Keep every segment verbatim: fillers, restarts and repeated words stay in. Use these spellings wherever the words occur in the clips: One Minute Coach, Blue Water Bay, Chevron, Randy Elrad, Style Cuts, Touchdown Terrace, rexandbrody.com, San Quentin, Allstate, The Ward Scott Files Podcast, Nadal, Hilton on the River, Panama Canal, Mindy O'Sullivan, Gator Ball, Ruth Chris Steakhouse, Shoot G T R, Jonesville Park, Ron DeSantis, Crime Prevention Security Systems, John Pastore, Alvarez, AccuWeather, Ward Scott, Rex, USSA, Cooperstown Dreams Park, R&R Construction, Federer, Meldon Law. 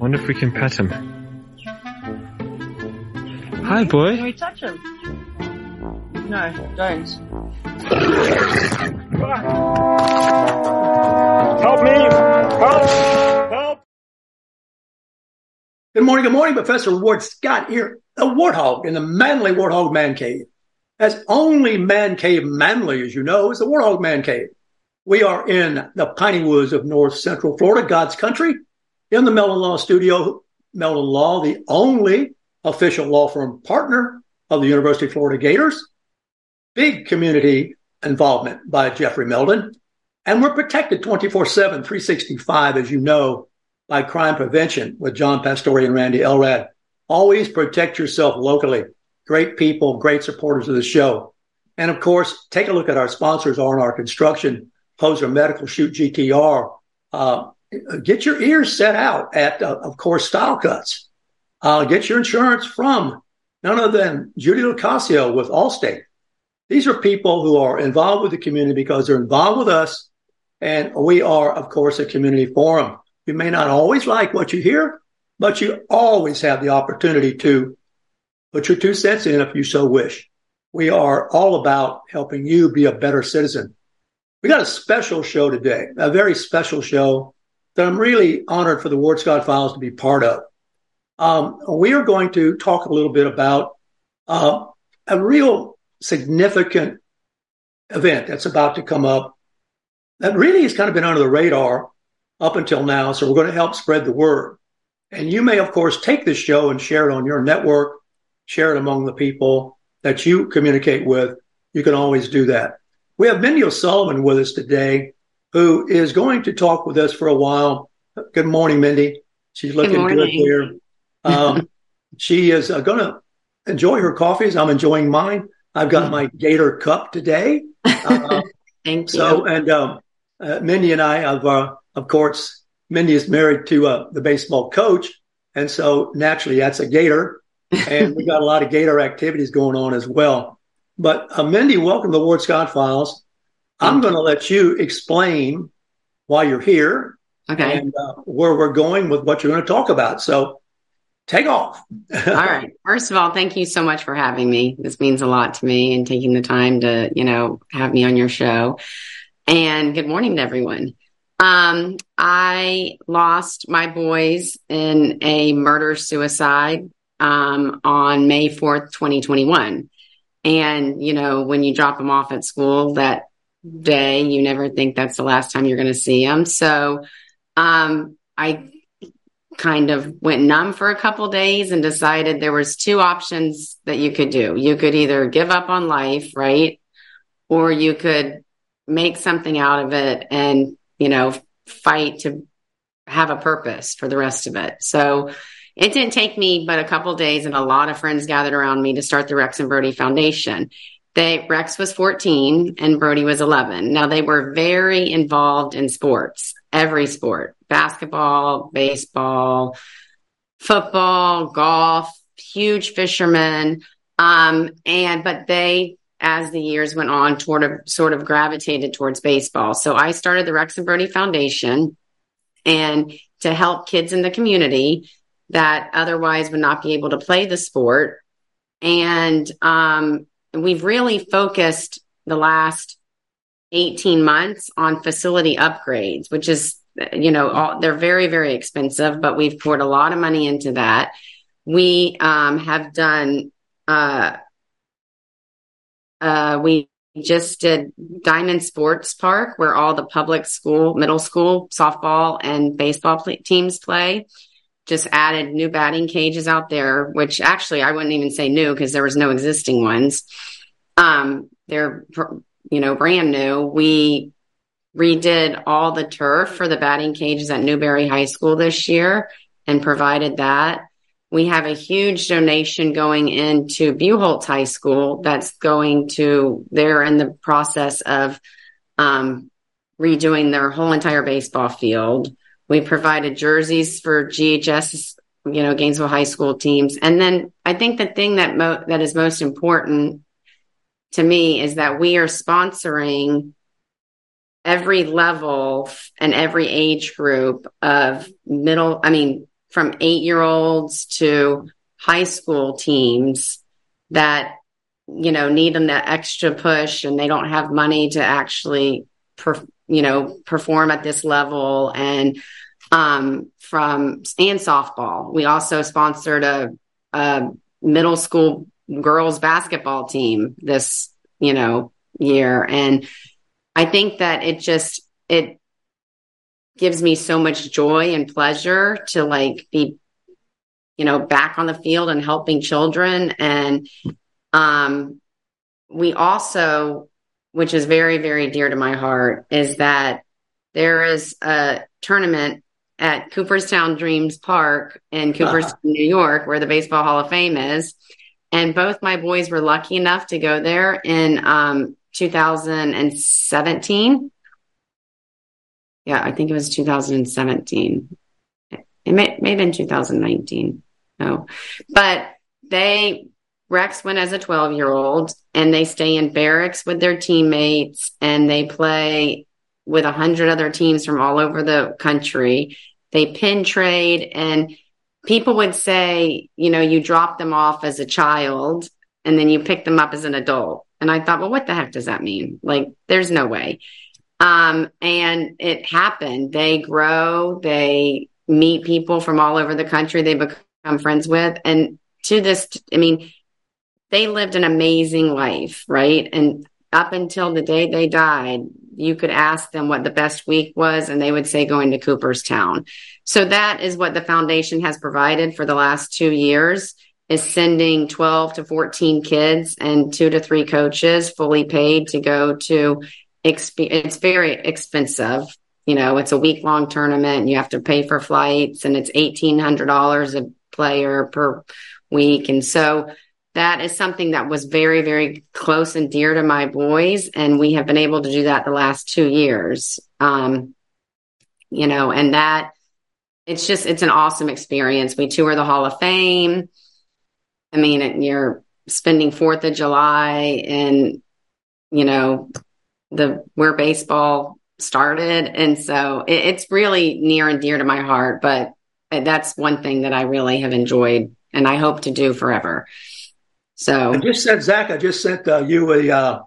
Wonder if we can pet him. Hi, boy. Can we touch him? No, don't. Help me! Help! Help! Good morning, good morning, Professor Ward Scott here. The warthog in the manly warthog man cave. As only man cave manly, as you know, is the warthog man cave. We are in the piney woods of north central Florida, God's country, in the Meldon Law studio. Meldon Law, the only official law firm partner of the University of Florida Gators. Big community involvement by Jeffrey Meldon. And we're protected twenty-four seven, three sixty-five, as you know, by crime prevention with John Pastore and Randy Elrad. Always protect yourself locally. Great people, great supporters of the show. And of course, take a look at our sponsors, R and R Construction, Poser Medical, Shoot G T R. Uh, get your ears set out at, uh, of course, Style Cuts. Uh, get your insurance from none other than Judy Locascio with Allstate. These are people who are involved with the community because they're involved with us. And we are, of course, a community forum. You may not always like what you hear, but you always have the opportunity to put your two cents in if you so wish. We are all about helping you be a better citizen. We got a special show today, a very special show that I'm really honored for the Ward Scott Files to be part of. Um, we are going to talk a little bit about uh, a real significant event that's about to come up that really has kind of been under the radar up until now. So we're going to help spread the word. And you may, of course, take this show and share it on your network, share it among the people that you communicate with. You can always do that. We have Mindy O'Sullivan with us today, who is going to talk with us for a while. Good morning, Mindy. She's looking good, good here. Um, she is uh, going to enjoy her coffees. I'm enjoying mine. I've got my Gator cup today. Uh, Thank so, you. So, and um, uh, Mindy and I, have, uh, of course, Mindy is married to uh, the baseball coach. And so naturally, that's a Gator. And we got a lot of Gator activities going on as well. But uh, Mindy, welcome to the Ward Scott Files. I'm going to let you explain why you're here, okay, and uh, where we're going with what you're going to talk about. So take off. All right. First of all, thank you so much for having me. This means a lot to me and taking the time to, you know, have me on your show. And good morning to everyone. Um, I lost my boys in a murder-suicide um, on May fourth, twenty twenty-one. And, you know, when you drop them off at school that day, you never think that's the last time you're going to see them. So um, I kind of went numb for a couple of days and decided there was two options that you could do. You could either give up on life, right? Or you could make something out of it and, you know, fight to have a purpose for the rest of it. So it didn't take me but a couple of days, and a lot of friends gathered around me to start the Rex and Brody Foundation. They, Rex was fourteen and Brody was eleven. Now, they were very involved in sports, every sport, basketball, baseball, football, golf, huge fishermen. Um, and but they, as the years went on, toward a, sort of gravitated towards baseball. So I started the Rex and Brody Foundation, and to help kids in the community that otherwise would not be able to play the sport. And um, we've really focused the last eighteen months on facility upgrades, which is, you know, all, they're very, very expensive, but we've poured a lot of money into that. We um, have done, uh, uh, we just did Diamond Sports Park, where all the public school, middle school, softball and baseball play- teams play. Just added new batting cages out there, which actually I wouldn't even say new because there was no existing ones. Um, they're, you know, brand new. We redid all the turf for the batting cages at Newberry High School this year. and provided that. We have a huge donation going into Buchholz High School that's going to, they're in the process of um, redoing their whole entire baseball field. We provided jerseys for G H S, you know, Gainesville High School teams. And then I think the thing that mo- that is most important to me is that we are sponsoring every level and every age group of middle, I mean, from eight-year-olds to high school teams that, you know, need an extra push and they don't have money to actually, per, you know, perform at this level. And um, from and softball, we also sponsored a, a middle school girls basketball team this, you know, year. And I think that it just, it, gives me so much joy and pleasure to like be, you know, back on the field and helping children. And um, we also, which is very, very dear to my heart, is that there is a tournament at Cooperstown Dreams Park in Cooperstown, uh-huh. New York, where the Baseball Hall of Fame is. And both my boys were lucky enough to go there in um, two thousand seventeen. Yeah, I think it was two thousand seventeen. It may, may have been two thousand nineteen. No. But they, Rex went as a twelve-year-old, and they stay in barracks with their teammates, and they play with one hundred other teams from all over the country. They pin trade, and people would say, you know, you drop them off as a child, and then you pick them up as an adult. And I thought, well, what the heck does that mean? Like, there's no way. Um, and it happened. They grow, they meet people from all over the country they become friends with. And to this, I mean, they lived an amazing life, right? And up until the day they died, you could ask them what the best week was, and they would say going to Cooperstown. So that is what the foundation has provided for the last two years is sending twelve to fourteen kids and two to three coaches fully paid to go to it's very expensive. You know, it's a week long tournament. You have to pay for flights and it's eighteen hundred dollars a player per week. And so that is something that was very, very close and dear to my boys. And we have been able to do that the last two years. Um, you know, and that it's just, it's an awesome experience. We tour the Hall of Fame. I mean, you're spending fourth of July and, you know, the where baseball started. And so it, it's really near and dear to my heart, but that's one thing that I really have enjoyed and I hope to do forever. So I just sent Zach, I just sent uh, you a uh,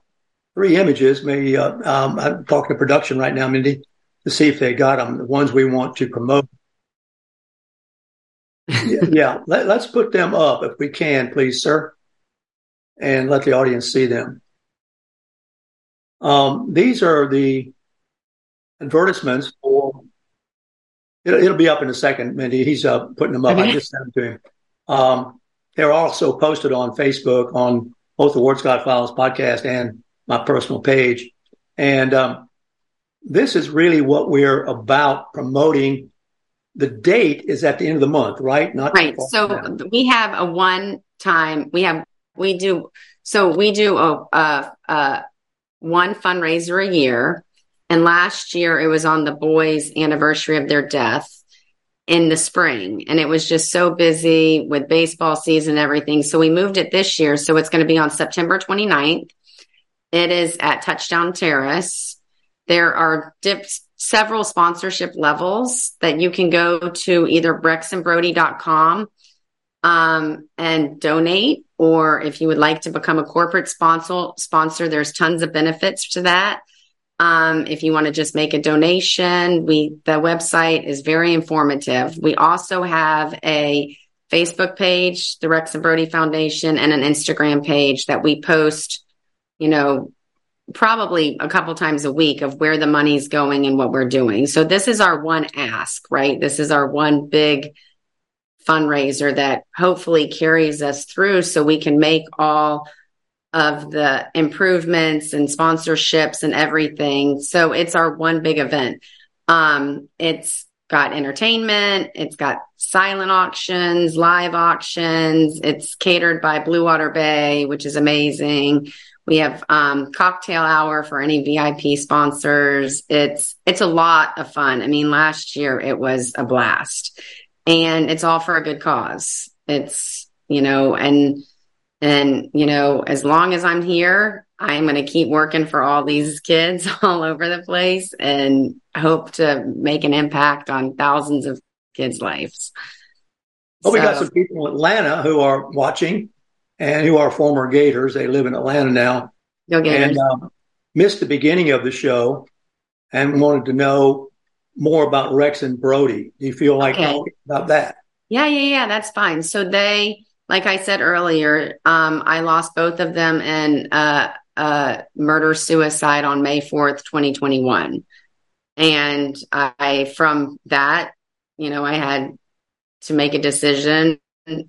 three images. Maybe uh, um, I'm talking to production right now, Mindy, to see if they got them, the ones we want to promote. yeah, yeah. Let, let's put them up if we can, please, sir. And let the audience see them. Um, these are the advertisements for. It'll, it'll be up in a second, Mindy. He's uh, putting them up. Okay. I just sent them to him. Um, they're also posted on Facebook on both the Ward Scott Files podcast and my personal page. And um, this is really what we're about promoting. The date is at the end of the month, right? Not right. So now. we have a one-time. We have we do. So we do a. a, a one fundraiser a year. And last year it was on the boys' anniversary of their death in the spring. And it was just so busy with baseball season and everything. So we moved it this year. So it's going to be on September twenty-ninth. It is at Touchdown Terrace. There are dips, several sponsorship levels that you can go to either rex and brody dot com um, and donate. Or if you would like to become a corporate sponsor, sponsor, there's tons of benefits to that. Um, if you want to just make a donation, we the website is very informative. We also have a Facebook page, the Rex and Brody Foundation, and an Instagram page that we post, you know, probably a couple times a week of where the money's going and what we're doing. So this is our one ask, right? This is our one big fundraiser that hopefully carries us through so we can make all of the improvements and sponsorships and everything. So it's our one big event. Um, it's got entertainment. It's got silent auctions, live auctions. It's catered by Blue Water Bay, which is amazing. We have um, cocktail hour for any V I P sponsors. It's it's a lot of fun. I mean, last year it was a blast, and it's all for a good cause. It's, you know, and and you know, as long as I'm here, I'm going to keep working for all these kids all over the place, and hope to make an impact on thousands of kids' lives. Well, so, we got some people in Atlanta who are watching, and who are former Gators. They live in Atlanta now. Go Gators. And uh, missed the beginning of the show and wanted to know more about Rex and Brody. Do you feel like okay. talking about that? Yeah, yeah, yeah. That's fine. So they, like I said earlier, um, I lost both of them in uh, uh, murder-suicide on May fourth, twenty twenty-one. And I, from that, you know, I had to make a decision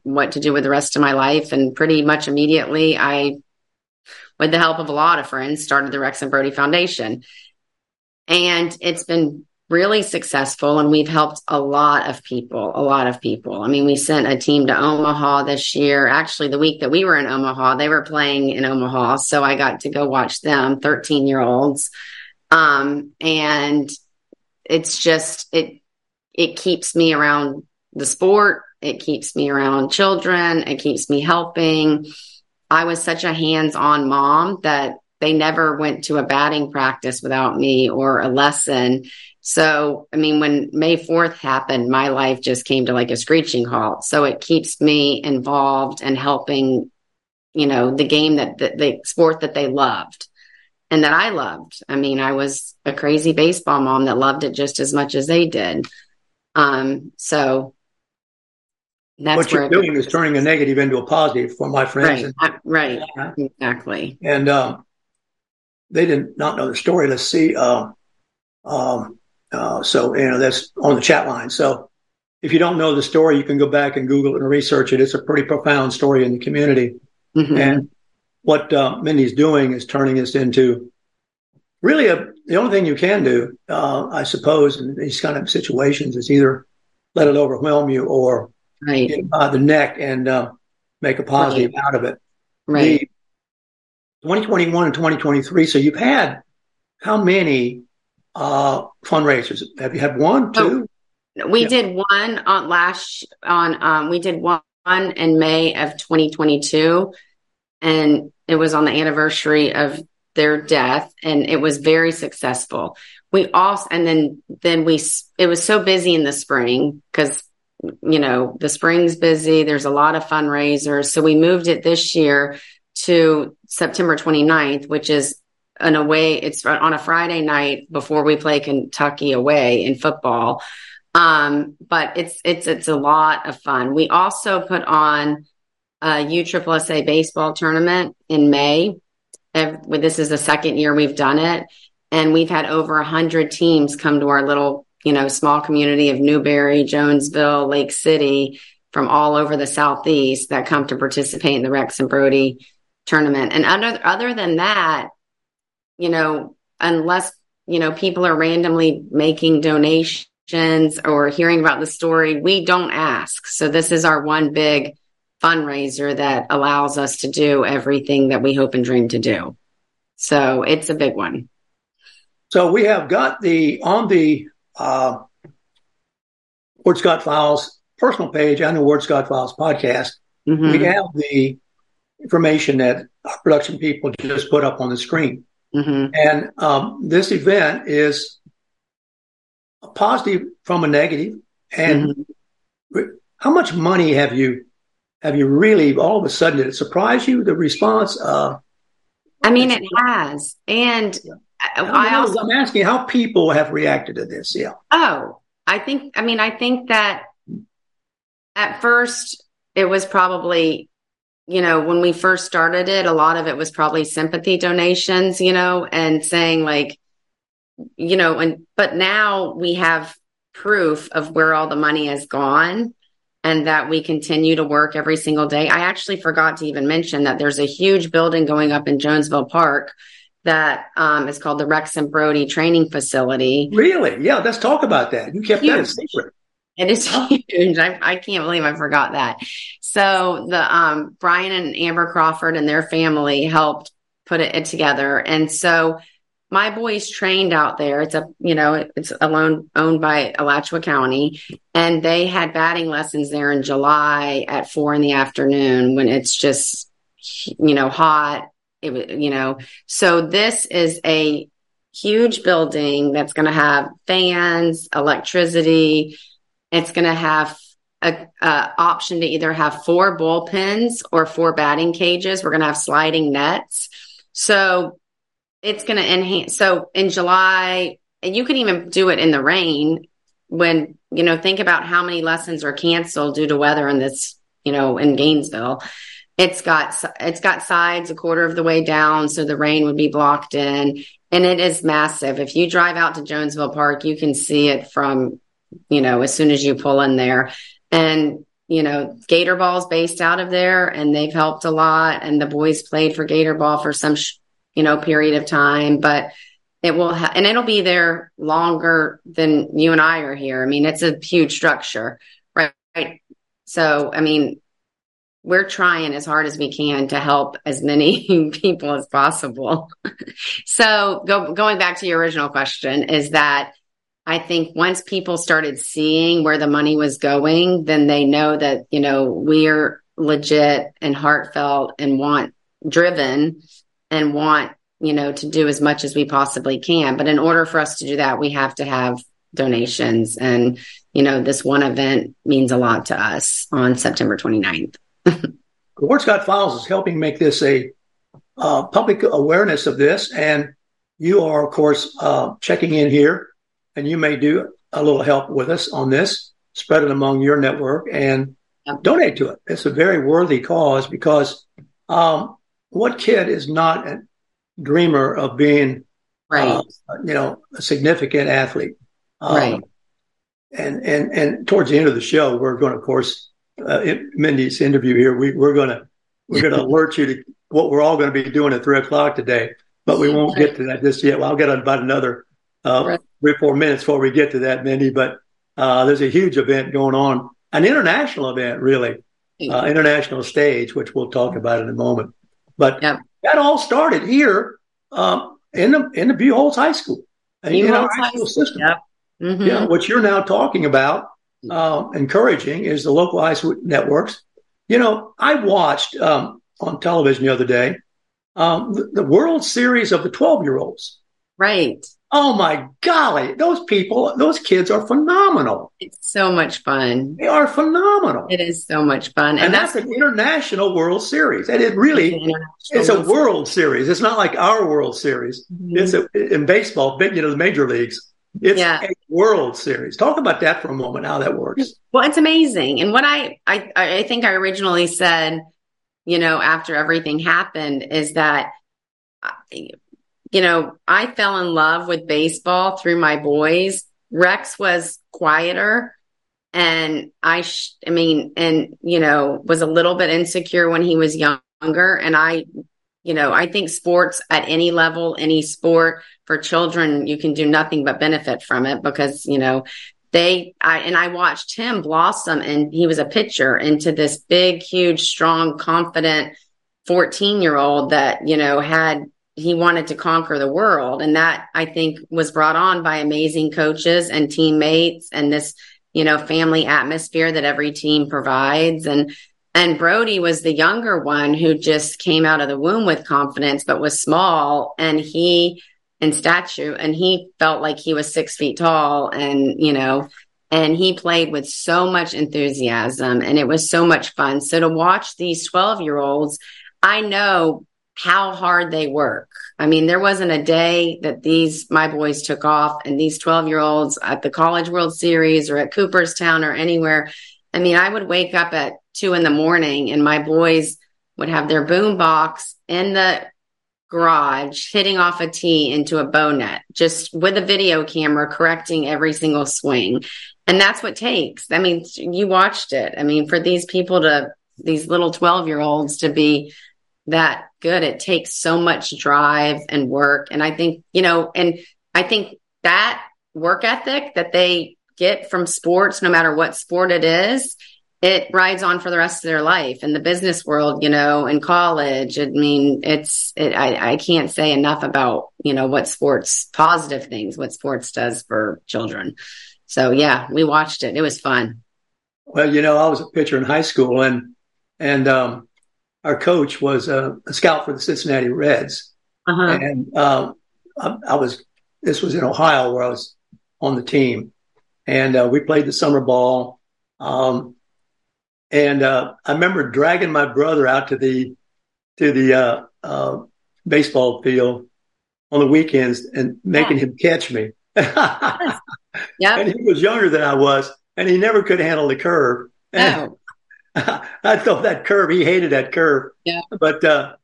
what to do with the rest of my life. And pretty much immediately, I, with the help of a lot of friends, started the Rex and Brody Foundation. And it's been really successful, and we've helped a lot of people, a lot of people. I mean, we sent a team to Omaha this year. Actually, the week that we were in Omaha, they were playing in Omaha. So I got to go watch them, thirteen-year-olds. Um, and it's just, it, it keeps me around the sport. It keeps me around children. It keeps me helping. I was such a hands-on mom that they never went to a batting practice without me or a lesson. So, I mean, when May fourth happened, my life just came to like a screeching halt. So it keeps me involved and helping, you know, the game that the, the sport that they loved and that I loved. I mean, I was a crazy baseball mom that loved it just as much as they did. Um, so That's what you're doing is turning a negative into a positive for my friends. Right, and, right, exactly. And um, they did not know the story. Let's see. Uh, um, uh, so, you know, that's on the chat line. So if you don't know the story, you can go back and Google it and research it. It's a pretty profound story in the community. Mm-hmm. And what uh, Mindy's doing is turning this into really a, the only thing you can do, uh, I suppose, in these kind of situations is either let it overwhelm you or right. Get by the neck and uh, make a positive right. out of it. Right. The twenty twenty-one and twenty twenty-three. So you've had how many uh, fundraisers? Have you had one, two? Oh, we yeah. did one on last on. Um, we did one in May of twenty twenty-two, and it was on the anniversary of their death, and it was very successful. We also, and then then we it was so busy in the spring because. You know, the spring's busy. There's a lot of fundraisers. So we moved it this year to September twenty-ninth, which is an away. It's on a Friday night before we play Kentucky away in football. Um, but it's, it's, it's a lot of fun. We also put on a U S S A baseball tournament in May. This is the second year we've done it. And we've had over a hundred teams come to our little you know, small community of Newberry, Jonesville, Lake City, from all over the Southeast that come to participate in the Rex and Brody tournament. And other, other than that, you know, unless, you know, people are randomly making donations or hearing about the story, we don't ask. So this is our one big fundraiser that allows us to do everything that we hope and dream to do. So it's a big one. So we have got the, on the, Uh, Ward Scott Files personal page and the Ward Scott Files podcast. Mm-hmm. We have the information that our production people just put up on the screen. Mm-hmm. And um, this event is a positive from a negative. And mm-hmm. re- how much money have you, have you really, all of a sudden, did it surprise you, the response? Uh, I mean, it has. And yeah. I, I also, I'm asking how people have reacted to this. Yeah. Oh, I think, I mean, I think that at first it was probably, you know, when we first started it, a lot of it was probably sympathy donations, you know, and saying like, you know, and, but now we have proof of where all the money has gone and that we continue to work every single day. I actually forgot to even mention that there's a huge building going up in Jonesville Park that um, is called the Rex and Brody Training Facility. Really? Yeah, let's talk about that. You kept huge. that a secret. It is huge. I, I can't believe I forgot that. So the um, Brian and Amber Crawford and their family helped put it, it together. And so my boys trained out there. It's a, you know, it's a loan owned by Alachua County, and they had batting lessons there in July at four in the afternoon when it's just, you know, hot. It was, you know, so this is a huge building that's going to have fans, electricity. It's going to have a, a option to either have four bullpens or four batting cages. We're going to have sliding nets. So it's going to enhance. So in July, and you can even do it in the rain when, you know, think about how many lessons are canceled due to weather in this, you know, in Gainesville. It's got, it's got sides a quarter of the way down, so the rain would be blocked in, and it is massive. If you drive out to Jonesville Park, you can see it from, you know, as soon as you pull in there. And, you know, Gator Ball is based out of there, and they've helped a lot. And the boys played for Gator Ball for some, sh- you know, period of time, but it will, ha- and it'll be there longer than you and I are here. I mean, it's a huge structure, right? right? So, I mean, we're trying as hard as we can to help as many people as possible. So go, going back to your original question is that I think once people started seeing where the money was going, then they know that, you know, we're legit and heartfelt and want driven and want, you know, to do as much as we possibly can. But in order for us to do that, we have to have donations. And, you know, this one event means a lot to us on September twenty-ninth. The Ward Scott Files is helping make this a uh, public awareness of this. And you are, of course, uh, checking in here, and you may do a little help with us on this, spread it among your network and yep. donate to it. It's a very worthy cause because um, what kid is not a dreamer of being, right. uh, you know, a significant athlete? Um, right. And, and, and towards the end of the show, we're going to, of course, Uh, in Mindy's interview here, we, we're going to we're going to alert you to what we're all going to be doing at three o'clock today. But we won't get to that just yet. Well, I'll get on about another uh, right. three or four minutes before we get to that, Mindy. But uh, there's a huge event going on, an international event, really, uh, international stage, which we'll talk about in a moment. But yep. that all started here um, in the in the Buchholz High School, and in our high school system. Yep. Mm-hmm. Yeah, what you're now talking about. Uh, encouraging is the local high school networks. You know, I watched um, on television the other day um, the, the World Series of the twelve-year-olds. Right. Oh, my golly. Those people, those kids are phenomenal. It's so much fun. They are phenomenal. It is so much fun. And, and that's, that's an international World Series. And it really, it's, it's a World Series. It's not like our World Series. Mm-hmm. It's a, in baseball, you know, the major leagues. It's yeah. a World Series. Talk about that for a moment, how that works. Well, it's amazing. And what I, I, I think I originally said, you know, after everything happened is that, you know, I fell in love with baseball through my boys. Rex was quieter. And I, sh- I mean, and, you know, was a little bit insecure when he was younger. And I, you know, I think sports at any level, any sport for children, you can do nothing but benefit from it because, you know, they, I, and I watched him blossom, and he was a pitcher into this big, huge, strong, confident fourteen year old that, you know, had, he wanted to conquer the world. And that I think was brought on by amazing coaches and teammates and this, you know, family atmosphere that every team provides. And, And Brody was the younger one who just came out of the womb with confidence, but was small and he in stature, and he felt like he was six feet tall, and, you know, and he played with so much enthusiasm, and it was so much fun. So to watch these twelve year olds, I know how hard they work. I mean, there wasn't a day that these, my boys took off, and these twelve year olds at the College World Series or at Cooperstown or anywhere. I mean, I would wake up at two in the morning, and my boys would have their boom box in the garage, hitting off a tee into a bow net, just with a video camera correcting every single swing. And that's what takes. I mean, you watched it. I mean, for these people to, these little twelve year olds to be that good. It takes so much drive and work. And I think, you know, and I think that work ethic that they get from sports, no matter what sport it is, it rides on for the rest of their life in the business world, you know, in college. I mean, it's, it, I, I can't say enough about, you know, what sports, positive things, what sports does for children. So yeah, we watched it. It was fun. Well, you know, I was a pitcher in high school, and, and, um, our coach was a, a scout for the Cincinnati Reds. Uh-huh. And, um, I, I was, this was in Ohio where I was on the team, and, uh, we played the summer ball. Um, And uh, I remember dragging my brother out to the to the uh, uh, baseball field on the weekends and making yeah. him catch me. Yes. Yep. And he was younger than I was, and he never could handle the curve. Oh. I thought that curve, he hated that curve. Yeah. But uh,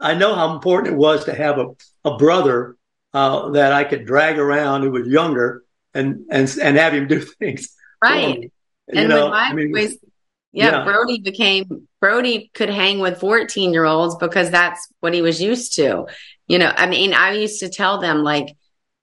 I know how important it was to have a, a brother uh, that I could drag around who was younger and and, and have him do things. Right. Um, and you know, I mean, always... Yeah, yeah, Brody became, Brody could hang with fourteen year olds because that's what he was used to. You know, I mean, I used to tell them, like,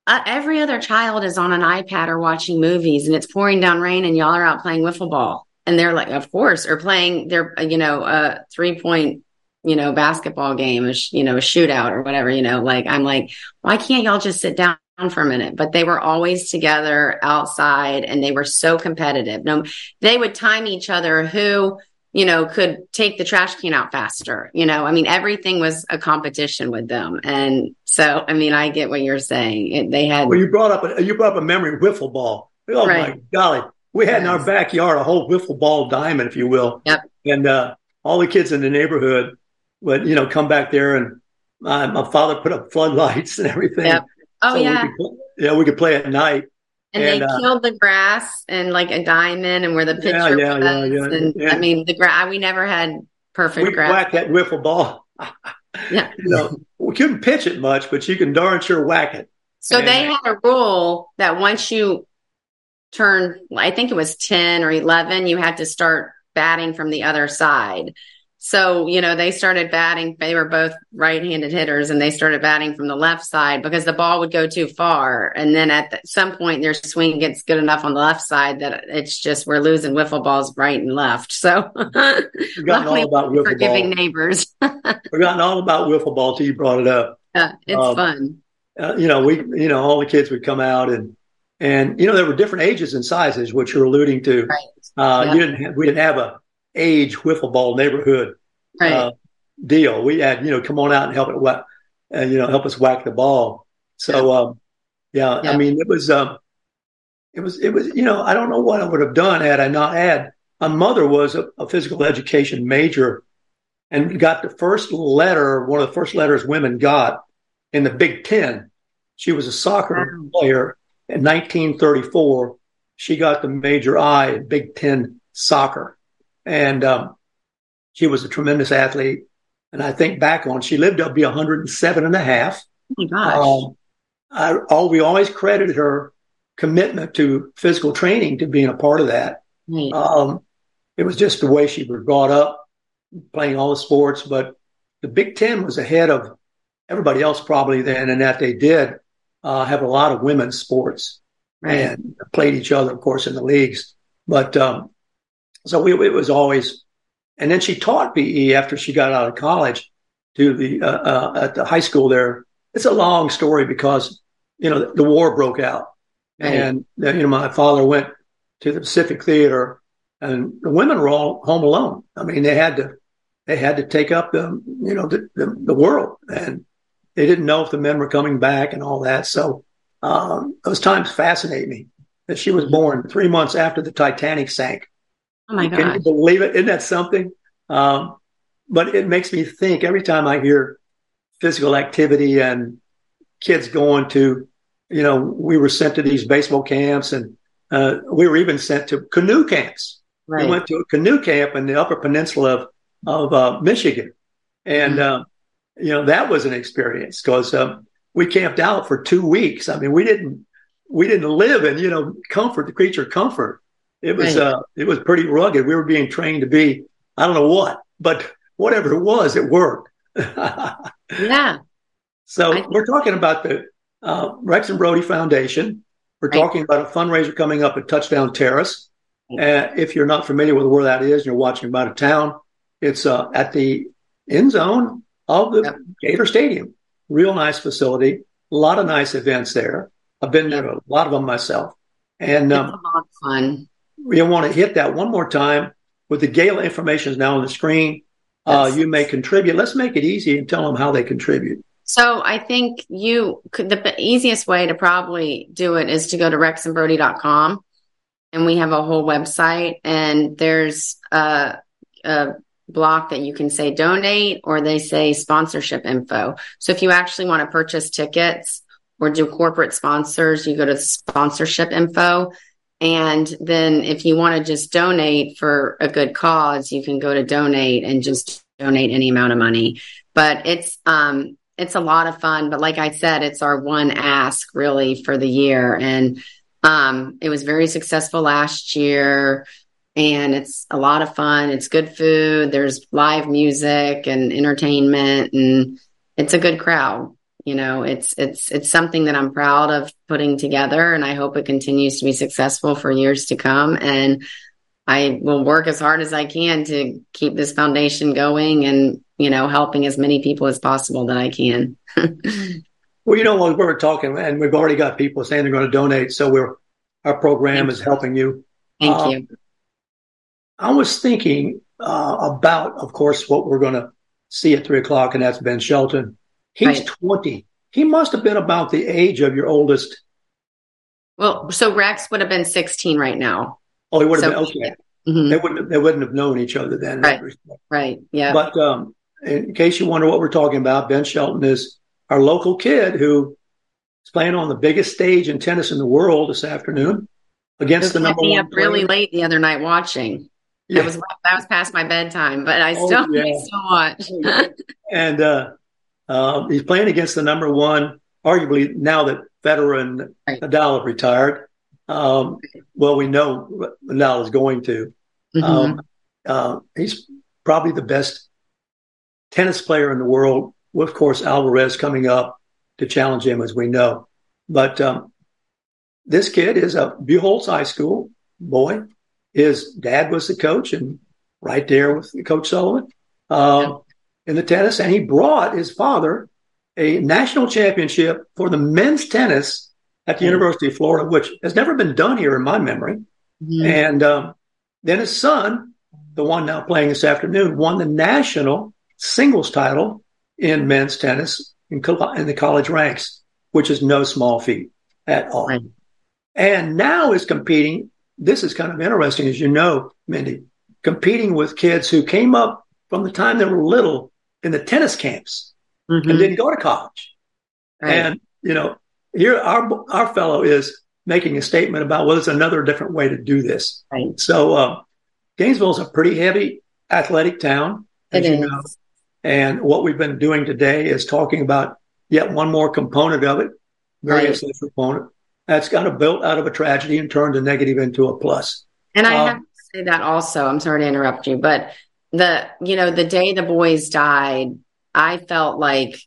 uh, every other child is on an iPad or watching movies, and it's pouring down rain, and y'all are out playing wiffle ball. And they're like, of course, or playing their, you know, a three point, you know, basketball game, a sh- you know, a shootout or whatever, you know, like, I'm like, why can't y'all just sit down for a minute? But they were always together outside, and they were so competitive. No, they would time each other who, you know, could take the trash can out faster. You know, I mean, everything was a competition with them. And so, I mean, I get what you're saying. It, they had. Well, you brought up a, you brought up a memory of wiffle ball. Oh right. My golly, we had yes. in our backyard a whole wiffle ball diamond, if you will. Yep. And uh, all the kids in the neighborhood would, you know, come back there, and uh, my father put up floodlights and everything. Yep. Oh, so yeah. We could, yeah, we could play at night. And, and they uh, killed the grass and like a diamond and where the pitcher yeah, yeah, was. Yeah, yeah, and yeah. I mean, the grass, we never had perfect we grass. We whacked that wiffle ball. Yeah. You know, we couldn't pitch it much, but you can darn sure whack it. So and, they had a rule that once you turned, I think it was ten or eleven, you had to start batting from the other side. So, you know, they started batting. They were both right-handed hitters, and they started batting from the left side because the ball would go too far. And then at the, some point, their swing gets good enough on the left side that it's just we're losing wiffle balls right and left. So, forgotten all about wiffle forgiving ball. Neighbors. Forgotten all about wiffle ball till you brought it up. Uh, it's um, fun. Uh, you know, we, you know, all the kids would come out, and and you know, there were different ages and sizes, which you're alluding to. Right. Uh, yep. You didn't. Have, we didn't have a. age wiffle ball neighborhood right. uh, deal. We had, you know, come on out and help it whack, uh, you know, help us whack the ball. So, yeah. Um, yeah, yeah, I mean, it was, um, it was, it was, you know, I don't know what I would have done had I not had. My mother was a, a physical education major, and got the first letter, one of the first letters women got in the Big Ten. She was a soccer wow. player in nineteen thirty-four. She got the major I in Big Ten soccer. And um, she was a tremendous athlete. And I think back on, she lived up to be one hundred seven and a half. Oh, my gosh. Um, I, all, we always credited her commitment to physical training to being a part of that. Right. Um, it was just the way she was brought up, playing all the sports. But the Big Ten was ahead of everybody else probably then, and that they did uh, have a lot of women's sports right. and played each other, of course, in the leagues. But um So we, it was always, and then she taught P E after she got out of college to the uh, uh, at the high school there. It's a long story because, you know, the, the war broke out, mm-hmm. and uh, you know, my father went to the Pacific Theater, and the women were all home alone. I mean, they had to they had to take up the you know the, the, the world, and they didn't know if the men were coming back and all that. So um, those times fascinate me. That she was born three months after the Titanic sank. Oh my God. Can you believe it? Isn't that something? Um, but it makes me think every time I hear physical activity and kids going to, you know, we were sent to these baseball camps, and uh, we were even sent to canoe camps. Right. We went to a canoe camp in the Upper Peninsula of, of uh, Michigan. And, mm-hmm. uh, you know, that was an experience because um, we camped out for two weeks. I mean, we didn't we didn't live in, you know, comfort, the creature comfort. It was right. uh, it was pretty rugged. We were being trained to be, I don't know what, but whatever it was, it worked. Yeah. So I, we're talking about the uh, Rex and Brody Foundation. We're right. talking about a fundraiser coming up at Touchdown Terrace. Uh, if you're not familiar with where that is and you're watching about a town, it's uh, at the end zone of the yep. Gator Stadium. Real nice facility. A lot of nice events there. I've been yep. to a lot of them myself. And um, a lot of fun. We want to hit that one more time with the gala information is now on the screen. Uh, you may contribute. Let's make it easy and tell them how they contribute. So I think you could, the easiest way to probably do it is to go to rex and brody dot com. And we have a whole website, and there's a, a block that you can say donate, or they say sponsorship info. So if you actually want to purchase tickets or do corporate sponsors, you go to sponsorship info. And then if you want to just donate for a good cause, you can go to donate and just donate any amount of money. But it's um, it's a lot of fun. But like I said, it's our one ask really for the year. And Um, it was very successful last year, and it's a lot of fun. It's good food. There's live music and entertainment, and it's a good crowd. You know, it's, it's, it's something that I'm proud of putting together, and I hope it continues to be successful for years to come. And I will work as hard as I can to keep this foundation going and, you know, helping as many people as possible that I can. Well, you know, we were talking, and we've already got people saying they're going to donate. So we're, our program Thank is helping you. Thank um, you. I was thinking uh, about, of course, what we're going to see at three o'clock, and that's Ben Shelton. He's right. twenty. He must have been about the age of your oldest. Well, so Rex would have been sixteen right now. Oh, he would have so, been, okay. Yeah. Mm-hmm. They wouldn't, they wouldn't have known each other then. Right, right, yeah. But um, in case you wonder what we're talking about, Ben Shelton is our local kid who is playing on the biggest stage in tennis in the world this afternoon against the number one. He was really late the other night watching. Yeah. That was that was past my bedtime, but I still oh, yeah. I still watch. Oh, yeah. And uh, uh, he's playing against the number one, arguably now that Federer and right. Nadal have retired. Um, well, we know Nadal is going to. Mm-hmm. Um, uh, he's probably the best tennis player in the world. Of course, Alvarez coming up to challenge him, as we know. But um, this kid is a Buchholz High School boy. His dad was the coach, and right there with Coach Sullivan uh, yeah. in the tennis. And he brought his father a national championship for the men's tennis at the mm-hmm. University of Florida, which has never been done here in my memory. Mm-hmm. And um, then his son, the one now playing this afternoon, won the national singles title in men's tennis in, co- in the college ranks, which is no small feat at all. Right. And now is competing. This is kind of interesting, as you know, Mindy, competing with kids who came up from the time they were little in the tennis camps mm-hmm. and didn't go to college. Right. And, you know, here our our fellow is making a statement about, well, there's another different way to do this. Right. So uh, Gainesville is a pretty heavy athletic town, as it you is. know. And what we've been doing today is talking about yet one more component of it, very essential right. component, that's kind of built out of a tragedy and turned a negative into a plus. And I um, have to say that also, I'm sorry to interrupt you, but the, you know, the day the boys died, I felt like,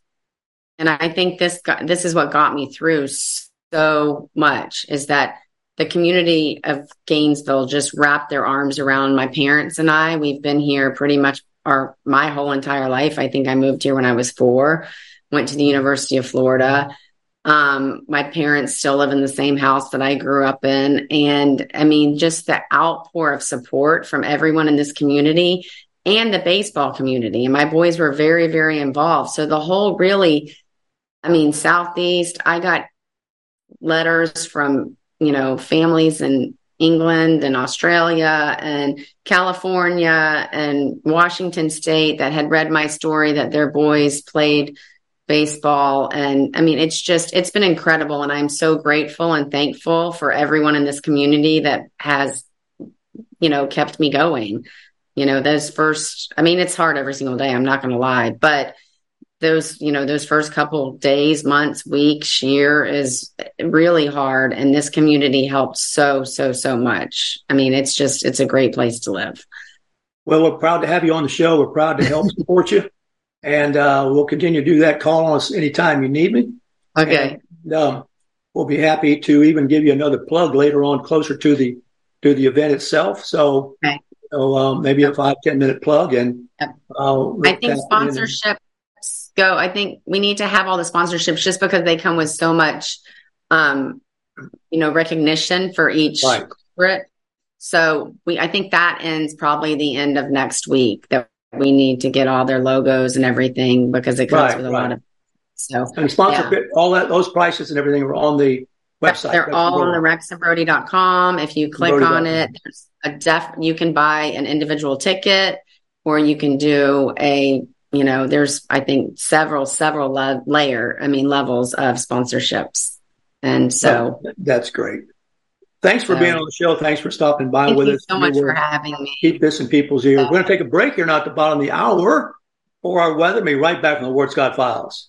and I think this, got, this is what got me through so much, is that the community of Gainesville just wrapped their arms around my parents and I. We've been here pretty much Or my whole entire life. I think I moved here when I was four, went to the University of Florida. Um, my parents still live in the same house that I grew up in. And I mean, just the outpour of support from everyone in this community and the baseball community. And my boys were very, very involved. So the whole really, I mean, Southeast, I got letters from, you know, families and England and Australia and California and Washington State that had read my story that their boys played baseball. And I mean, it's just, it's been incredible. And I'm so grateful and thankful for everyone in this community that has, you know, kept me going. You know, those first, I mean, it's hard every single day. I'm not going to lie, but those, you know, those first couple days, months, weeks, year is really hard. And this community helped so, so, so much. I mean, it's just, it's a great place to live. Well, we're proud to have you on the show. We're proud to help support you. and uh, we'll continue to do that. Call on us anytime you need me. Okay. And, um, we'll be happy to even give you another plug later on, closer to the to the event itself. So, okay. so um, maybe a five ten minute plug, and yep. uh, I think sponsorships go. I think we need to have all the sponsorships just because they come with so much, um, you know, recognition for each right. corporate. So we, I think that ends probably the end of next week that we need to get all their logos and everything because it comes right, with a right. lot of. So and sponsor yeah. all that, those prices and everything are on the website. They're That's all the on the rex and brody dot com. If you click Brody. on it, there's a def, you can buy an individual ticket or you can do a, you know, there's, I think several, several le- layer, I mean, levels of sponsorships. And so oh, that's great. Thanks for so, being on the show. Thanks for stopping by with us. Thank you so much for having me. Keep this in people's ears. So, We're going to take a break here now at the bottom of the hour for our weather. Be right back on the Ward Scott Files.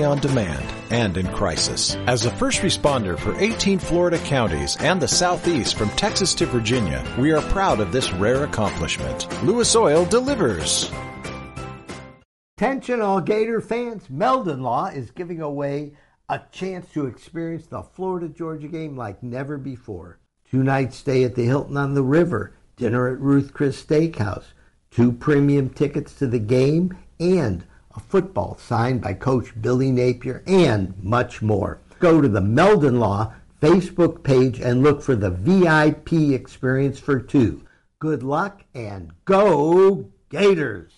on demand and in crisis. As a first responder for eighteen Florida counties and the Southeast from Texas to Virginia, we are proud of this rare accomplishment. Lewis Oil delivers. Attention all Gator fans, Meldon Law is giving away a chance to experience the Florida-Georgia game like never before. Two nights stay at the Hilton on the River, dinner at Ruth Chris Steakhouse, two premium tickets to the game, and a football signed by Coach Billy Napier, and much more. Go to the Meldon Law Facebook page and look for the V I P experience for two. Good luck and go Gators!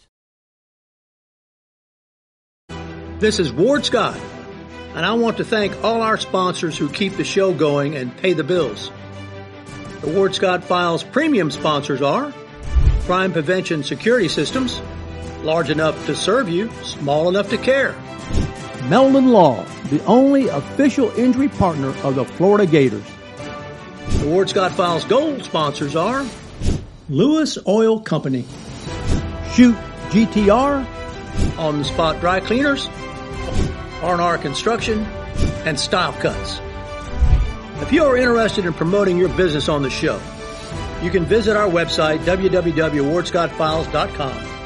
This is Ward Scott, and I want to thank all our sponsors who keep the show going and pay the bills. The Ward Scott Files premium sponsors are Crime Prevention Security Systems, large enough to serve you, small enough to care. Meldon Law, the only official injury partner of the Florida Gators. The Ward Scott Files Gold sponsors are Lewis Oil Company, Shoot G T R, On the Spot Dry Cleaners, R and R Construction, and Style Cuts. If you are interested in promoting your business on the show, you can visit our website, w w w dot ward scott files dot com.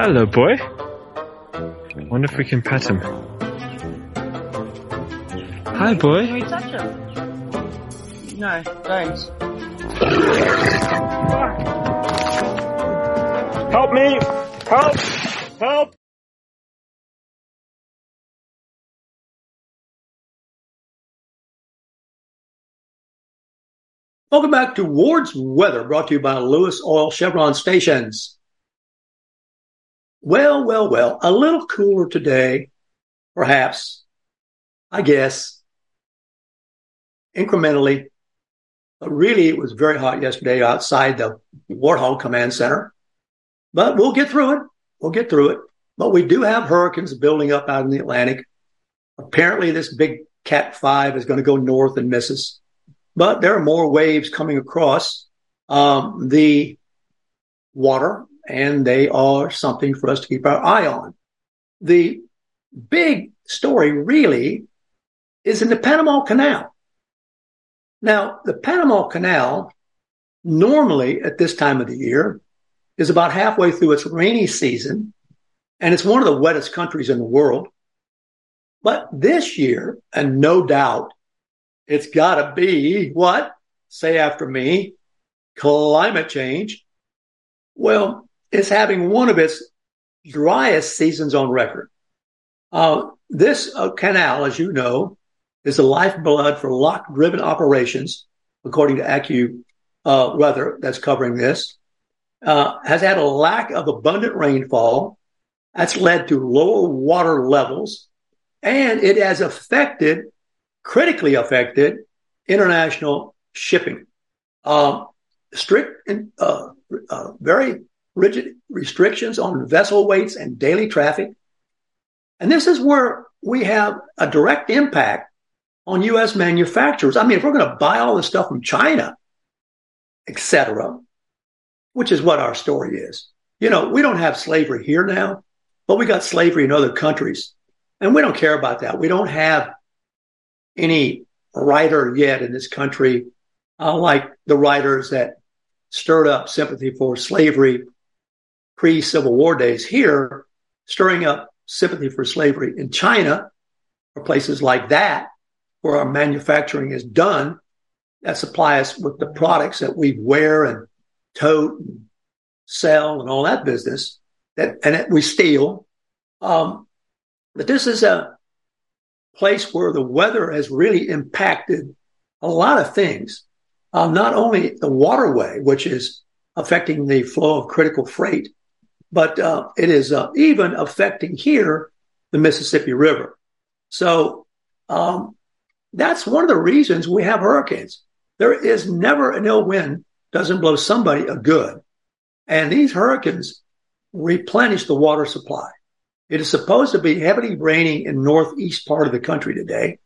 Hello, boy. I wonder if we can pat him. Hi, boy. Can we touch him? No, thanks. Help me! Help! Help! Welcome back to Ward's Weather, brought to you by Lewis Oil Chevron Stations. Well, well, well, a little cooler today, perhaps, I guess, incrementally. But really, it was very hot yesterday outside the Ward Hall Command Center. But we'll get through it. We'll get through it. But we do have hurricanes building up out in the Atlantic. Apparently, this big Cat five is going to go north and miss us. But there are more waves coming across um, the water. And they are something for us to keep our eye on. The big story really is in the Panama Canal. Now, the Panama Canal normally at this time of the year is about halfway through its rainy season, and it's one of the wettest countries in the world. But this year, and no doubt, it's got to be, what? Say after me, climate change. Well, it's having one of its driest seasons on record. Uh, this uh, canal, as you know, is the lifeblood for lock-driven operations, according to AccuWeather uh, weather that's covering this, uh, has had a lack of abundant rainfall. That's led to lower water levels, and it has affected, critically affected, international shipping. Uh, strict, and, uh, uh, very rigid restrictions on vessel weights and daily traffic. And this is where we have a direct impact on U S manufacturers. I mean, if we're going to buy all this stuff from China, et cetera, which is what our story is. You know, we don't have slavery here now, but we got slavery in other countries. And we don't care about that. We don't have any writer yet in this country, uh, like the writers that stirred up sympathy for slavery pre-Civil War days here, stirring up sympathy for slavery in China or places like that, where our manufacturing is done, that supply us with the products that we wear and tote and sell and all that business, that and that we steal. Um, but this is a place where the weather has really impacted a lot of things, uh, not only the waterway, which is affecting the flow of critical freight, but uh, it is uh, even affecting here the Mississippi River. So um, that's one of the reasons we have hurricanes. There is never an ill wind doesn't blow somebody a good. And these hurricanes replenish the water supply. It is supposed to be heavily raining in northeast part of the country today,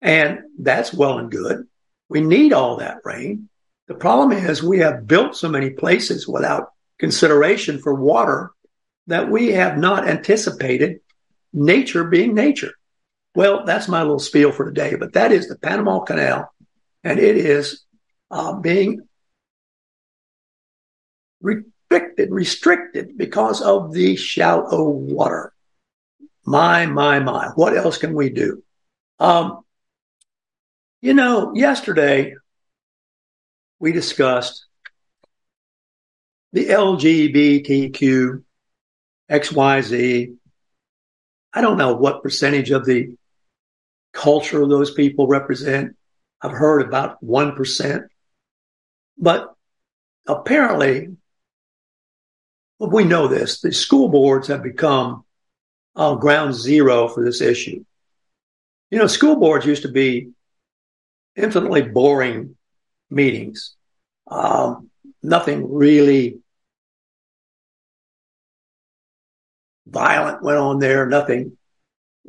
and that's well and good. We need all that rain. The problem is we have built so many places without consideration for water that we have not anticipated nature being nature. Well, that's my little spiel for today, but that is the Panama Canal, and it is uh, being restricted, restricted because of the shallow water. My, my, my. What else can we do? Um, you know, yesterday we discussed the L G B T Q, X Y Z. I don't know what percentage of the culture those people represent. I've heard about one percent. But apparently, well, we know this, the school boards have become uh, ground zero for this issue. You know, school boards used to be infinitely boring meetings. Um, nothing really violent went on there, nothing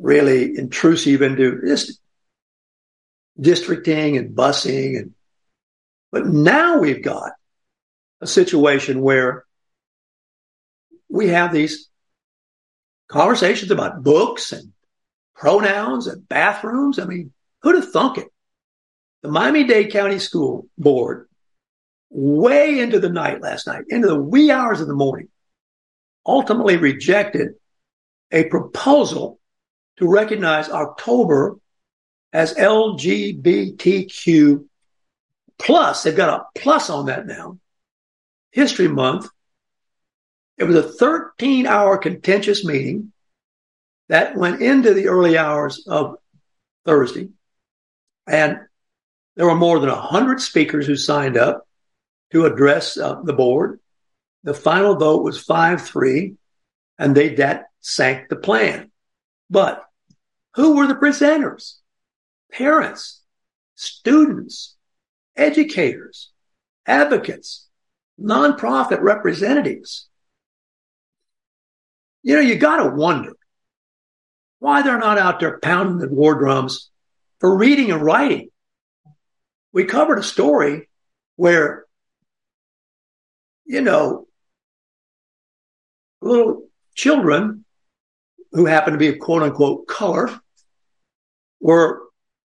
really intrusive into this districting and busing. And but now we've got a situation where we have these conversations about books and pronouns and bathrooms. I mean, who'd have thunk it? The Miami-Dade County School Board, way into the night last night, into the wee hours of the morning, ultimately rejected a proposal to recognize October as L G B T Q plus. They've got a plus on that now. History Month. It was a thirteen-hour contentious meeting that went into the early hours of Thursday, and there were more than one hundred speakers who signed up to address uh, the board. The final vote was five three, and they that sank the plan. But who were the presenters? Parents, students, educators, advocates, nonprofit representatives. You know, you got to wonder why they're not out there pounding the war drums for reading and writing. We covered a story where, you know, little children who happen to be of quote unquote color were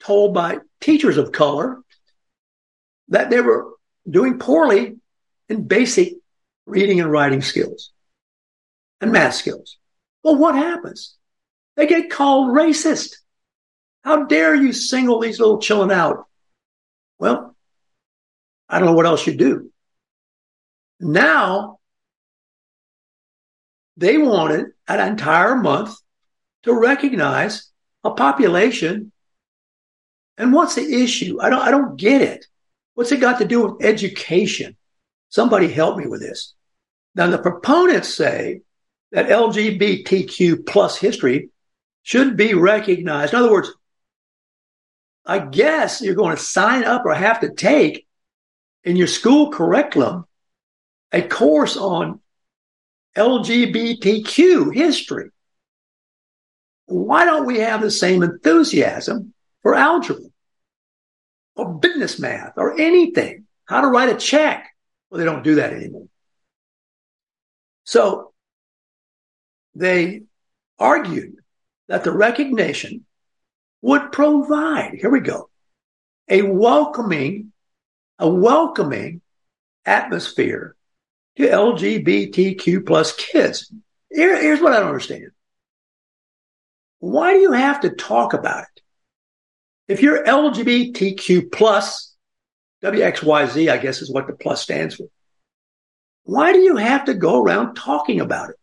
told by teachers of color that they were doing poorly in basic reading and writing skills and math skills. Well, what happens? They get called racist. How dare you single these little children out? Well, I don't know what else you do. Now, they wanted an entire month to recognize a population. And what's the issue? I don't, I don't get it. What's it got to do with education? Somebody help me with this. Now, the proponents say that L G B T Q plus history should be recognized. In other words, I guess you're going to sign up or have to take in your school curriculum a course on L G B T Q history. Why don't we have the same enthusiasm for algebra or business math or anything? How to write a check? Well, they don't do that anymore. So they argued that the recognition would provide, here we go, a welcoming, a welcoming atmosphere to L G B T Q plus kids. Here, here's what I don't understand. Why do you have to talk about it? If you're L G B T Q plus, W X Y Z, I guess is what the plus stands for. Why do you have to go around talking about it?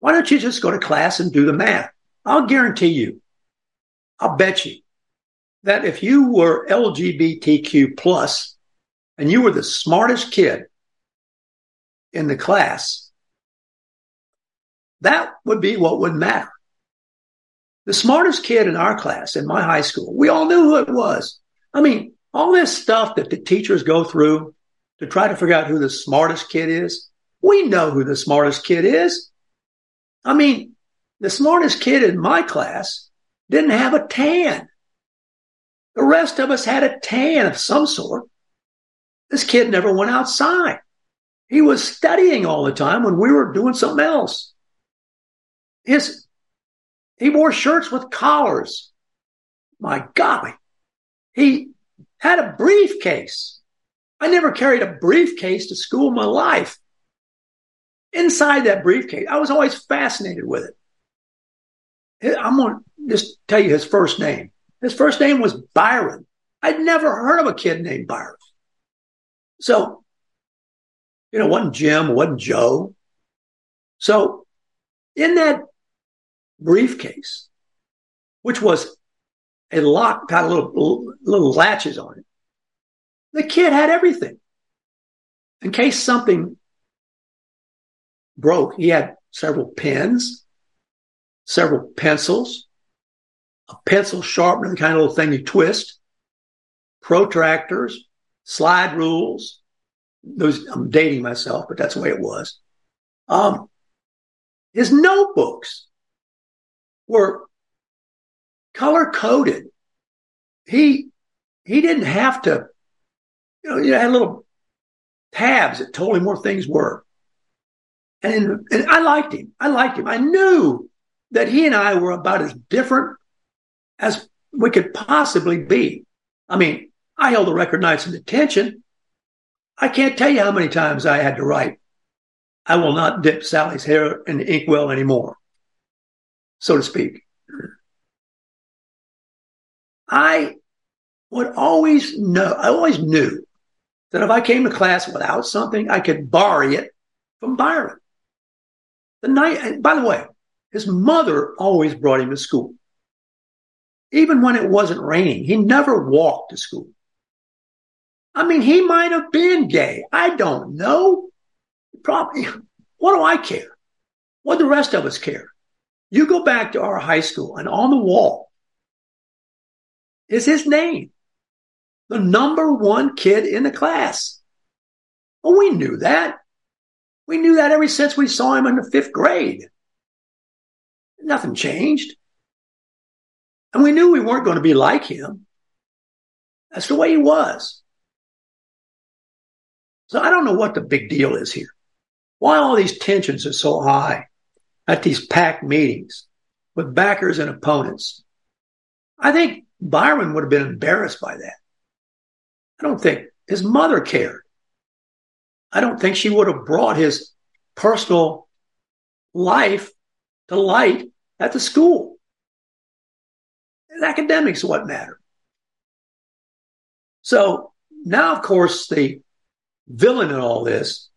Why don't you just go to class and do the math? I'll guarantee you, I'll bet you, that if you were L G B T Q plus and you were the smartest kid in the class, that would be what would matter. The smartest kid in our class, in my high school, we all knew who it was. I mean, all this stuff that the teachers go through to try to figure out who the smartest kid is, we know who the smartest kid is. I mean, the smartest kid in my class didn't have a tan. The rest of us had a tan of some sort. This kid never went outside. He was studying all the time when we were doing something else. His, he wore shirts with collars. My golly. He had a briefcase. I never carried a briefcase to school in my life. Inside that briefcase, I was always fascinated with it. I'm going to just tell you his first name. His first name was Byron. I'd never heard of a kid named Byron. So, you know, it wasn't Jim, it wasn't Joe. So in that briefcase, which was a lock, got little, little latches on it, the kid had everything. In case something broke, he had several pens, several pencils, a pencil sharpener, the kind of little thing you twist, protractors, slide rules. Those, I'm dating myself, but that's the way it was. Um, his notebooks were color-coded. He he didn't have to, you know, you had little tabs that told him where things were. And, and I liked him. I liked him. I knew that he and I were about as different as we could possibly be. I mean, I held the record nights in detention. I can't tell you how many times I had to write, "I will not dip Sally's hair in the inkwell anymore," so to speak. I would always know, I always knew that if I came to class without something, I could borrow it from Byron. The night, and by the way, his mother always brought him to school. Even when it wasn't raining, he never walked to school. I mean, he might have been gay. I don't know. Probably. What do I care? What do the rest of us care? You go back to our high school, and on the wall is his name, the number one kid in the class. Well, we knew that. We knew that ever since we saw him in the fifth grade. Nothing changed. And we knew we weren't going to be like him. That's the way he was. So I don't know what the big deal is here. Why all these tensions are so high at these packed meetings with backers and opponents. I think Byron would have been embarrassed by that. I don't think his mother cared. I don't think she would have brought his personal life to light at the school. And academics, what mattered. So now, of course, the villain in all this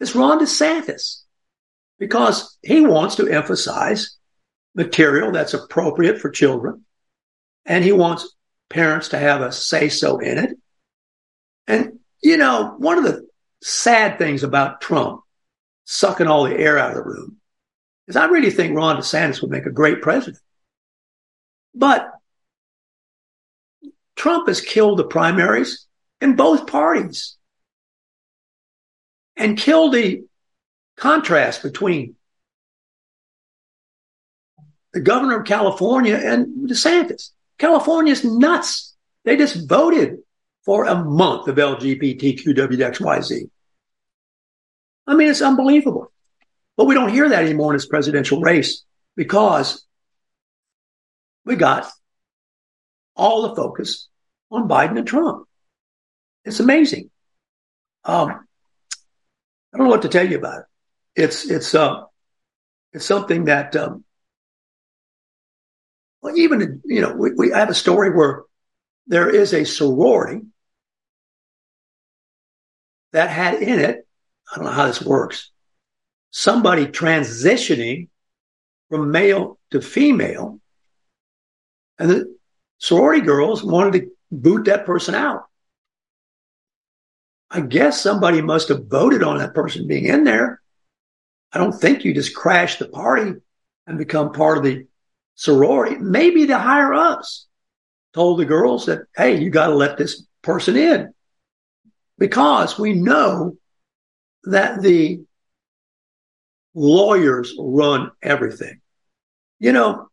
is Ron DeSantis, because he wants to emphasize material that's appropriate for children, and he wants parents to have a say-so in it. And, you know, one of the sad things about Trump sucking all the air out of the room is I really think Ron DeSantis would make a great president. But Trump has killed the primaries in both parties and killed the contrast between the governor of California and DeSantis. California's nuts. They just voted for a month of L G B T Q W X Y Z. I mean, it's unbelievable. But we don't hear that anymore in this presidential race because we got all the focus on Biden and Trump. It's amazing. Um, I don't know what to tell you about it. It's it's uh, it's something that um, well, even you know we, we I have a story where there is a sorority that had in it, I don't know how this works, somebody transitioning from male to female, and the sorority girls wanted to boot that person out. I guess somebody must have voted on that person being in there. I don't think you just crash the party and become part of the sorority. Maybe the higher ups told the girls that, hey, you got to let this person in, because we know that the lawyers run everything. You know,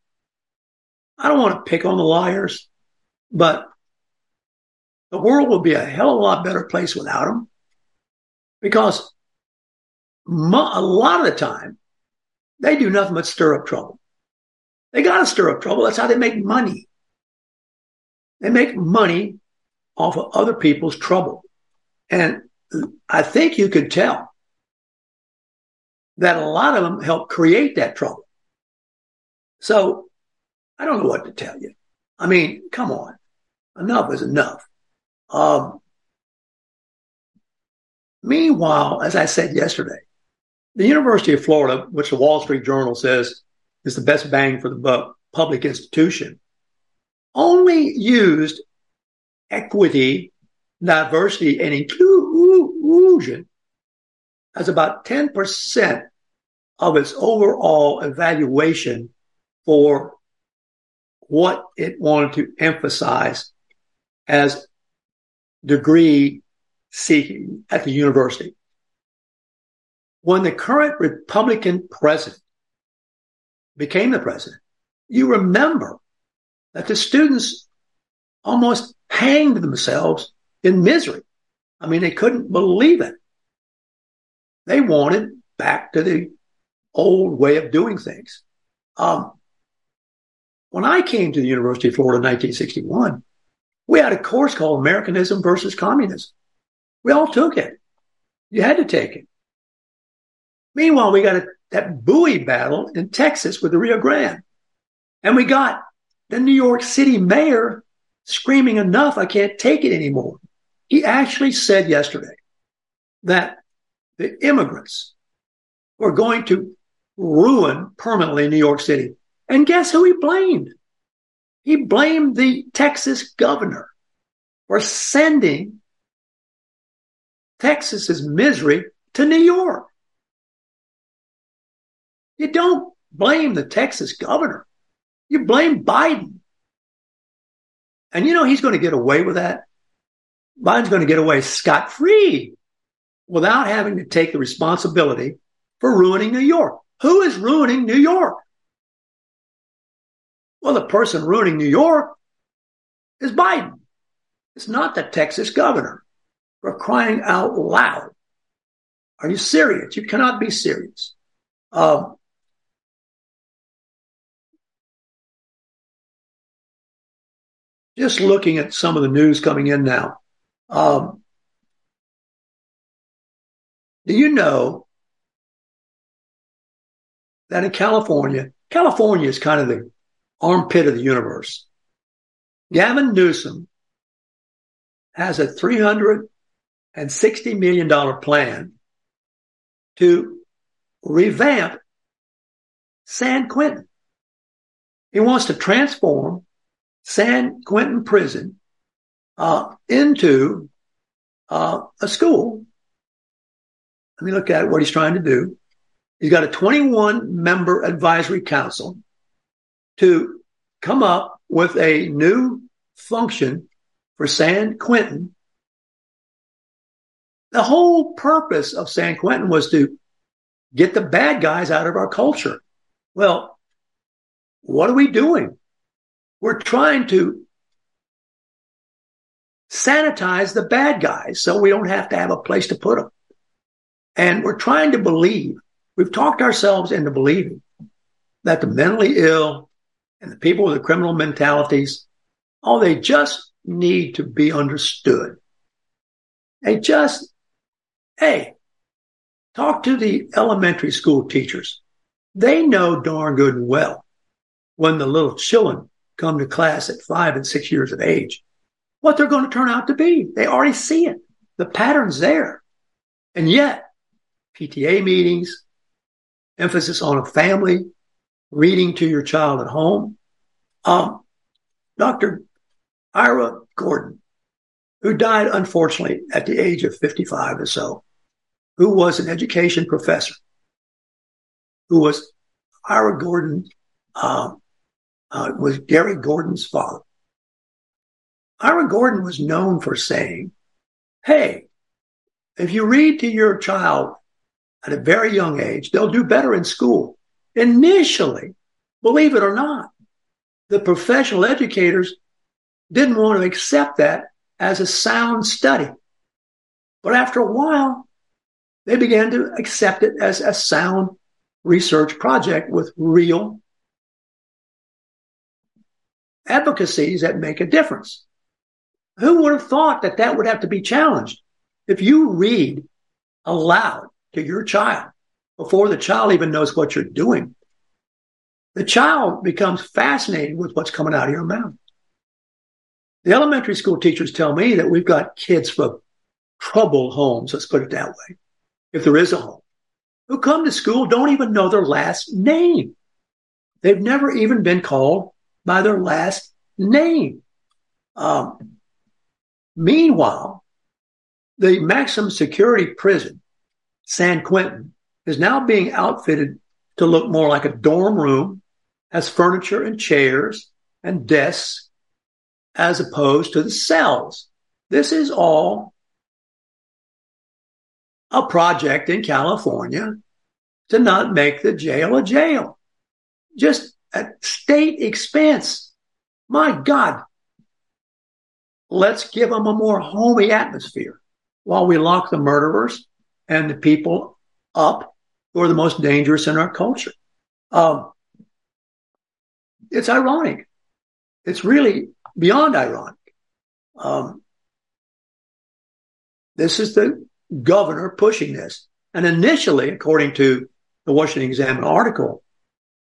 I don't want to pick on the liars, but the world will be a hell of a lot better place without them, because mo- a lot of the time, they do nothing but stir up trouble. They got to stir up trouble. That's how they make money. They make money off of other people's trouble. And I think you could tell that a lot of them help create that trouble. So I don't know what to tell you. I mean, come on. Enough is enough. Um, meanwhile, as I said yesterday, the University of Florida, which the Wall Street Journal says is the best bang for the buck public institution, only used equity, diversity, and inclusion as about ten percent of its overall evaluation for what it wanted to emphasize as degree seeking at the university. When the current Republican president became the president, you remember that the students almost hanged themselves in misery. I mean, they couldn't believe it. They wanted back to the old way of doing things. Um, when I came to the University of Florida in nineteen sixty-one, we had a course called Americanism versus Communism. We all took it. You had to take it. Meanwhile, we got a, that buoy battle in Texas with the Rio Grande. And we got the New York City mayor screaming, enough, I can't take it anymore. He actually said yesterday that the immigrants were going to ruin permanently New York City. And guess who he blamed? He blamed the Texas governor for sending Texas's misery to New York. You don't blame the Texas governor. You blame Biden. And you know he's going to get away with that. Biden's going to get away scot-free without having to take the responsibility for ruining New York. Who is ruining New York? Well, the person ruining New York is Biden. It's not the Texas governor. We're crying out loud. Are you serious? You cannot be serious. Um, just looking at some of the news coming in now. Um, do you know that in California, California is kind of the armpit of the universe. Gavin Newsom has a three hundred sixty million dollars plan to revamp San Quentin. He wants to transform San Quentin Prison uh, into uh, a school. Let me look at what he's trying to do. He's got a twenty-one member advisory council to come up with a new function for San Quentin. The whole purpose of San Quentin was to get the bad guys out of our culture. Well, what are we doing? We're trying to sanitize the bad guys so we don't have to have a place to put them. And we're trying to believe, we've talked ourselves into believing that the mentally ill and the people with the criminal mentalities, oh, they just need to be understood. They just, hey, talk to the elementary school teachers. They know darn good and well when the little children come to class at five and six years of age, what they're going to turn out to be. They already see it. The pattern's there. And yet, P T A meetings, emphasis on a family, reading to your child at home. Um, Doctor Ira Gordon, who died, unfortunately, at the age of fifty-five or so, who was an education professor, who was Ira Gordon, uh, uh, was Gary Gordon's father. Ira Gordon was known for saying, hey, if you read to your child at a very young age, they'll do better in school. Initially, believe it or not, the professional educators didn't want to accept that as a sound study. But after a while, they began to accept it as a sound research project with real advocacies that make a difference. Who would have thought that that would have to be challenged? If you read aloud to your child before the child even knows what you're doing, the child becomes fascinated with what's coming out of your mouth. The elementary school teachers tell me that we've got kids from troubled homes, let's put it that way, if there is a home, who come to school, don't even know their last name. They've never even been called by their last name. Um, meanwhile, the maximum security prison, San Quentin, is now being outfitted to look more like a dorm room, has furniture and chairs and desks, as opposed to the cells. This is all a project in California to not make the jail a jail. Just at state expense. My God, let's give them a more homey atmosphere while we lock the murderers and the people up who are the most dangerous in our culture. Um, it's ironic. It's really beyond ironic. Um, this is the governor pushing this. And initially, according to the Washington Examiner article,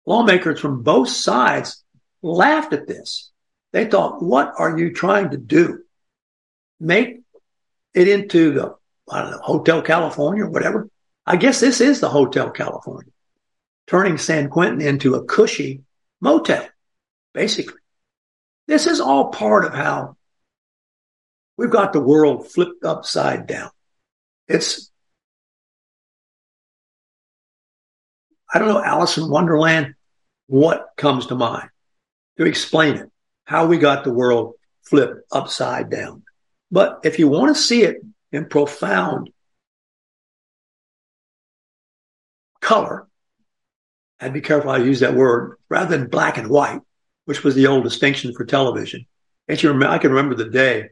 lawmakers from both sides laughed at this. They thought, what are you trying to do? Make it into the, I don't know, Hotel California or whatever. I guess this is the Hotel California, turning San Quentin into a cushy motel, basically. This is all part of how we've got the world flipped upside down. It's, I don't know, Alice in Wonderland, what comes to mind to explain it, how we got the world flipped upside down. But if you want to see it in profound color, and be careful I use that word, rather than black and white, which was the old distinction for television. And you remember, I can remember the day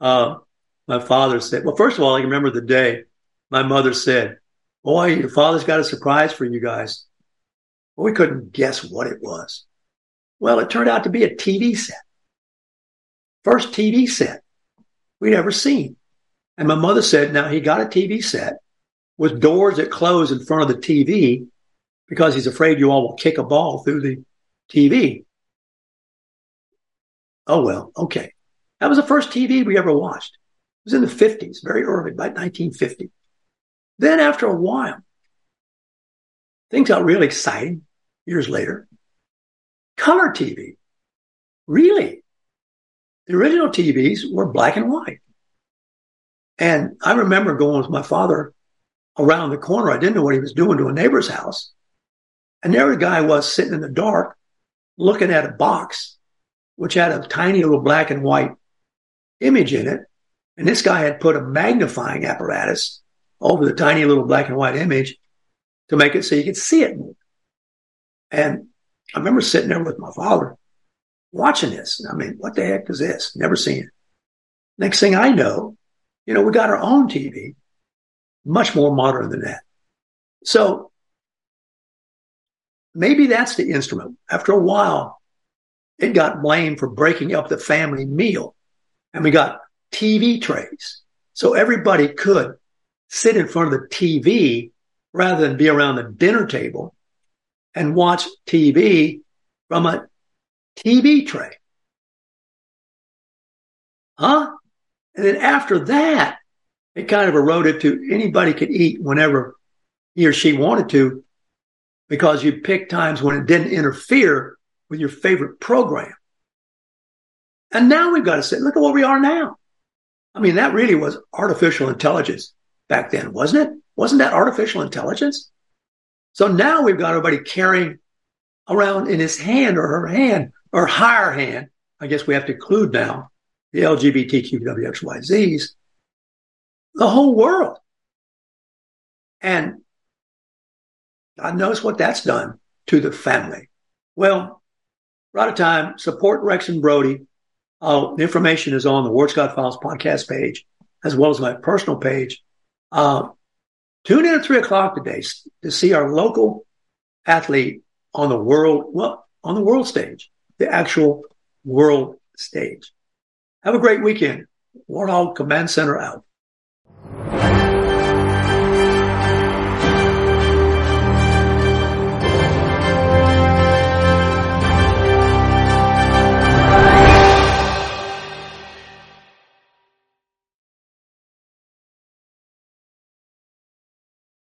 uh, my father said, well, first of all, I can remember the day my mother said, boy, your father's got a surprise for you guys. Well, we couldn't guess what it was. Well, it turned out to be a T V set. First T V set we'd ever seen. And my mother said, now he got a T V set with doors that close in front of the T V because he's afraid you all will kick a ball through the T V. Oh, well, okay. That was the first T V we ever watched. It was in the fifties, very early, by nineteen fifty. Then after a while, things got really exciting years later. Color T V. Really? The original T Vs were black and white. And I remember going with my father around the corner. I didn't know what he was doing, to a neighbor's house. And there the guy was sitting in the dark looking at a box which had a tiny little black and white image in it. And this guy had put a magnifying apparatus over the tiny little black and white image to make it so you could see it more. And I remember sitting there with my father watching this. I mean, what the heck is this? Never seen it. Next thing I know, you know, we got our own T V, much more modern than that. So maybe that's the instrument. After a while, it got blamed for breaking up the family meal, and we got T V trays. So everybody could sit in front of the T V rather than be around the dinner table and watch T V from a T V tray. Huh? And then after that, it kind of eroded to anybody could eat whenever he or she wanted to, because you picked times when it didn't interfere with your favorite program. And now we've got to say, look at what we are now. I mean, that really was artificial intelligence back then, wasn't it? Wasn't that artificial intelligence? So now we've got everybody carrying around in his hand or her hand or higher hand. I guess we have to include now the L G B T Q W X Y Zs, the whole world. And God knows what that's done to the family. Well, we're out of time. Support Rex and Brody. Uh, the information is on the Ward Scott Files podcast page, as well as my personal page. Uh, tune in at three o'clock today to see our local athlete on the world, well, on the world stage, the actual world stage. Have a great weekend. Ward Hall Command Center out.